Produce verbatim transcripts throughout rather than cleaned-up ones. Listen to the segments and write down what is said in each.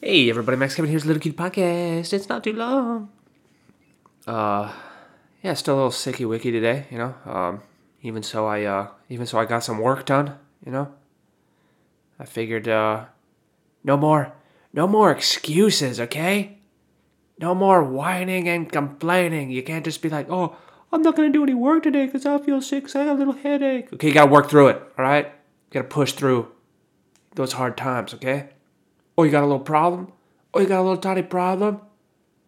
Hey everybody, Max Kevin here's Little Cute Podcast. It's not too long. Uh, yeah, still a little sicky wicky today, you know. Um, even so, I uh, even so, I got some work done, you know. I figured, uh, no more, no more excuses, okay? No more whining and complaining. You can't just be like, oh, I'm not gonna do any work today because I feel sick, cause I got a little headache. Okay, you gotta work through it, all right? You gotta push through those hard times, okay? Oh, you got a little problem? Oh, you got a little tiny problem?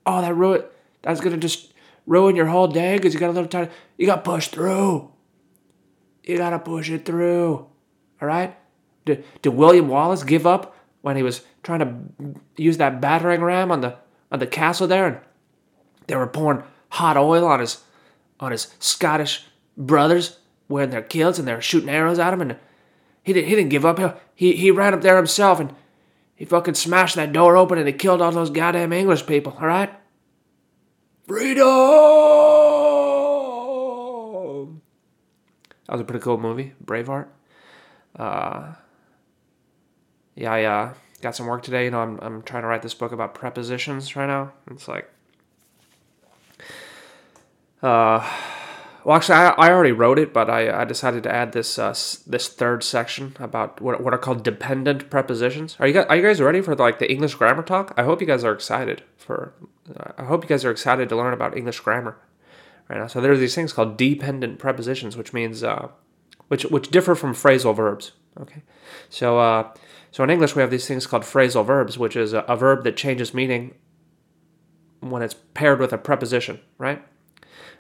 Oh, that ruin that's gonna just ruin your whole day because you got a little tiny. You gotta push through. You gotta push it through. All right? Did did William Wallace give up when he was trying to use that battering ram on the on the castle there, and they were pouring hot oil on his on his Scottish brothers wearing their kilts and they were shooting arrows at him, and he didn't he didn't give up. He he ran up there himself and he fucking smashed that door open and he killed all those goddamn English people, alright? Freedom! That was a pretty cool movie, Braveheart. Uh, yeah, I uh, got some work today. You know, I'm I'm trying to write this book about prepositions right now. It's like... Uh, well, actually, I, I already wrote it, but I, I decided to add this uh, this third section about what what are called dependent prepositions. Are you guys, are you guys ready for like the English grammar talk? I hope you guys are excited for. Uh, I hope you guys are excited to learn about English grammar right now. So there's these things called dependent prepositions, which means uh, which which differ from phrasal verbs. Okay, so uh, so in English we have these things called phrasal verbs, which is a, a verb that changes meaning when it's paired with a preposition, right?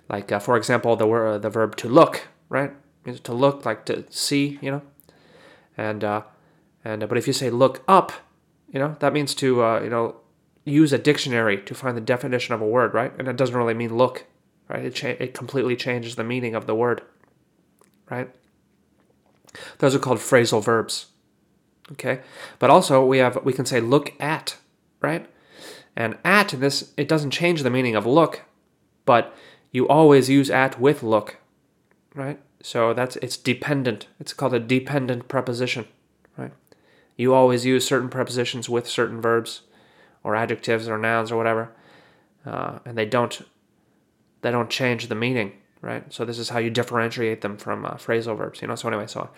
Like, uh, for example, the uh, the verb to look, right? It's to look, like to see, you know? And, uh, and uh, but if you say look up, you know, that means to, uh, you know, use a dictionary to find the definition of a word, right? And it doesn't really mean look, right? It, cha- it completely changes the meaning of the word, right? Those are called phrasal verbs, okay? But also, we have we can say look at, right? And at, in this, it doesn't change the meaning of look, but... you always use at with look, right? So that's it's dependent. It's called a dependent preposition, right? You always use certain prepositions with certain verbs, or adjectives, or nouns, or whatever, uh, and they don't they don't change the meaning, right? So this is how you differentiate them from uh, phrasal verbs, you know. So anyway, so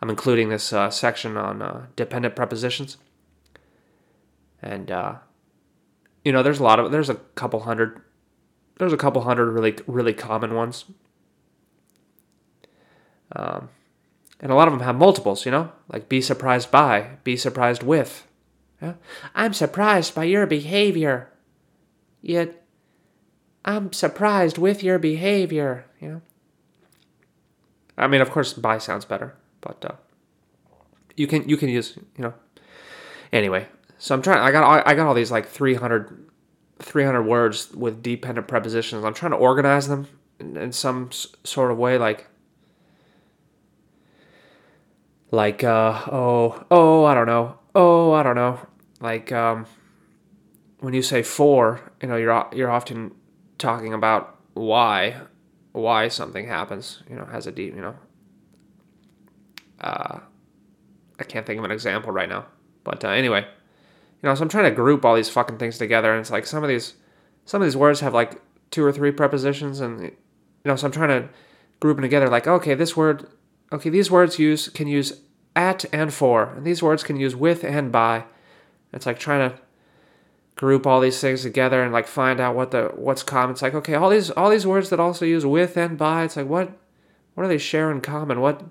I'm including this uh, section on uh, dependent prepositions, and uh, you know, there's a lot of there's a couple hundred. There's a couple hundred really, really common ones. Um, and a lot of them have multiples, you know? Like be surprised by, be surprised with. Yeah? I'm surprised by your behavior. Yet, I'm surprised with your behavior, you know? I mean, of course, by sounds better. But uh, you can you can use, you know? Anyway, so I'm trying, I got all, I got all these like three hundred... three hundred words with dependent prepositions. I'm trying to organize them in, in some s- sort of way, like, like, uh, oh, oh, I don't know, oh, I don't know. Like, um, when you say for, you know, you're you're often talking about why, why something happens. You know, has a deep, you know. Uh, I can't think of an example right now, but uh, anyway. You know, so I'm trying to group all these fucking things together, and it's like some of these, some of these words have like two or three prepositions, and you know, so I'm trying to group them together. Like, okay, this word, okay, these words use can use at and for, and these words can use with and by. It's like trying to group all these things together and like find out what the what's common. It's like, okay, all these all these words that also use with and by. It's like what what do they share in common? What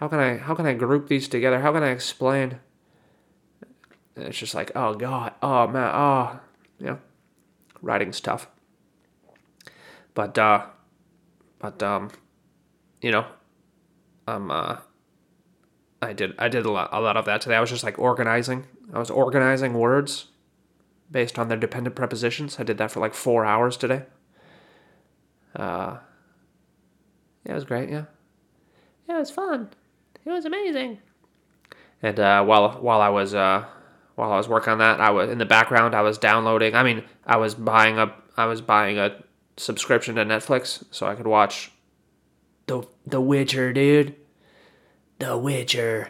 how can I how can I group these together? How can I explain? It's just like, oh, God, oh, man, oh, you know, writing's tough. But, uh, but, um, you know, um, uh, I did, I did a lot, a lot of that today. I was just like organizing, I was organizing words based on their dependent prepositions. I did that for like four hours today. Uh, yeah, it was great, yeah. Yeah, it was fun. It was amazing. And, uh, while, while I was, uh, While I was working on that, I was in the background. I was downloading. I mean, I was buying a. I was buying a subscription to Netflix so I could watch the The Witcher, dude. The Witcher.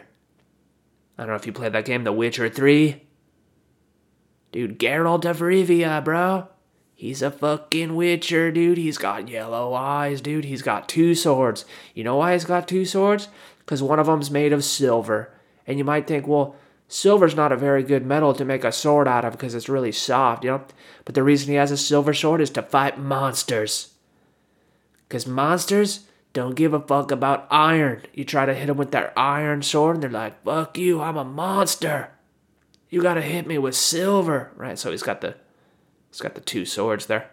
I don't know if you played that game, The Witcher three. Dude, Geralt of Rivia, bro. He's a fucking witcher, dude. He's got yellow eyes, dude. He's got two swords. You know why he's got two swords? Because one of them's made of silver. And you might think, well, silver's not a very good metal to make a sword out of because it's really soft, you know? But the reason he has a silver sword is to fight monsters. Because monsters don't give a fuck about iron. You try to hit them with their iron sword, and they're like, fuck you, I'm a monster. You gotta hit me with silver. Right, so he's got the... It's got the two swords there.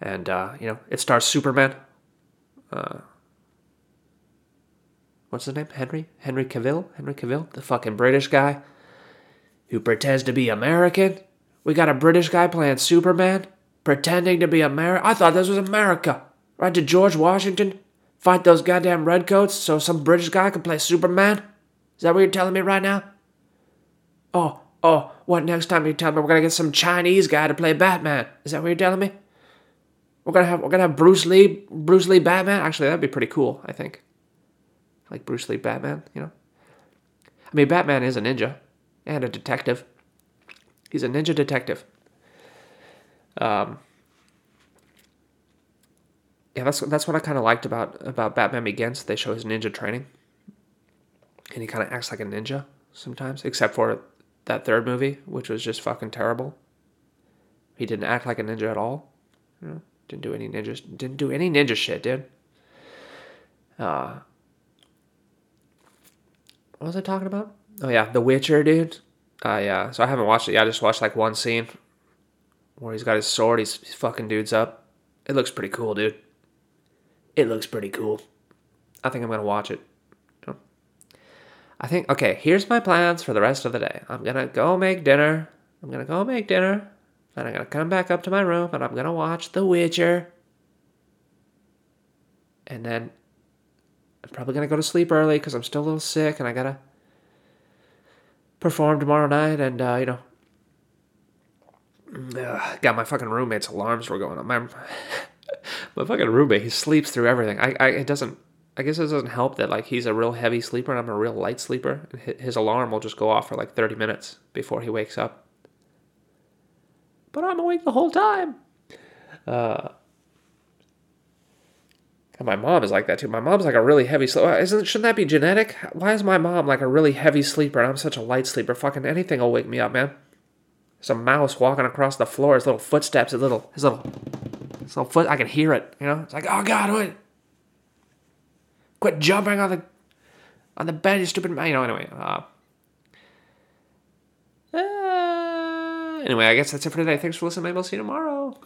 And, uh, you know, it stars Superman. Uh, what's his name? Henry? Henry Cavill? Henry Cavill? The fucking British guy who pretends to be American. We got a British guy playing Superman, pretending to be American. I thought this was America. Right? Did George Washington fight those goddamn redcoats so some British guy could play Superman? Is that what you're telling me right now? Oh, Oh, what next time you tell me we're gonna get some Chinese guy to play Batman? Is that what you're telling me? We're gonna have we're gonna have Bruce Lee Bruce Lee Batman? Actually, that'd be pretty cool, I think. Like Bruce Lee Batman, you know? I mean, Batman is a ninja and a detective. He's a ninja detective. Um Yeah, that's that's what I kinda liked about, about Batman Begins. They show his ninja training. And he kinda acts like a ninja sometimes, except for that third movie, which was just fucking terrible. He didn't act like a ninja at all. You know, didn't do any ninjas. Didn't do any ninja shit, dude. Uh, what was I talking about? Oh yeah, The Witcher, dude. Uh, yeah. So I haven't watched it yet. I just watched like one scene where he's got his sword. He's, he's fucking dudes up. It looks pretty cool, dude. It looks pretty cool. I think I'm gonna watch it. I think, okay, here's my plans for the rest of the day. I'm going to go make dinner. I'm going to go make dinner. Then I'm going to come back up to my room and I'm going to watch The Witcher. And then I'm probably going to go to sleep early because I'm still a little sick and I got to perform tomorrow night. And, uh, you know, ugh, God, my fucking roommate's alarms were going on. My, my fucking roommate, he sleeps through everything. I, I it doesn't. I guess it doesn't help that, like, he's a real heavy sleeper and I'm a real light sleeper. His alarm will just go off for, like, thirty minutes before he wakes up. But I'm awake the whole time. Uh, and my mom is like that, too. My mom's, like, a really heavy sleeper. Isn't, shouldn't that be genetic? Why is my mom, like, a really heavy sleeper and I'm such a light sleeper? Fucking anything will wake me up, man. There's a mouse walking across the floor. His little footsteps, his little, his little, his little foot. I can hear it, you know? It's like, oh, God, wait. Quit jumping on the on the bed, you stupid man. You know, anyway. Uh, uh, anyway, I guess that's it for today. Thanks for listening. Maybe I'll see you tomorrow.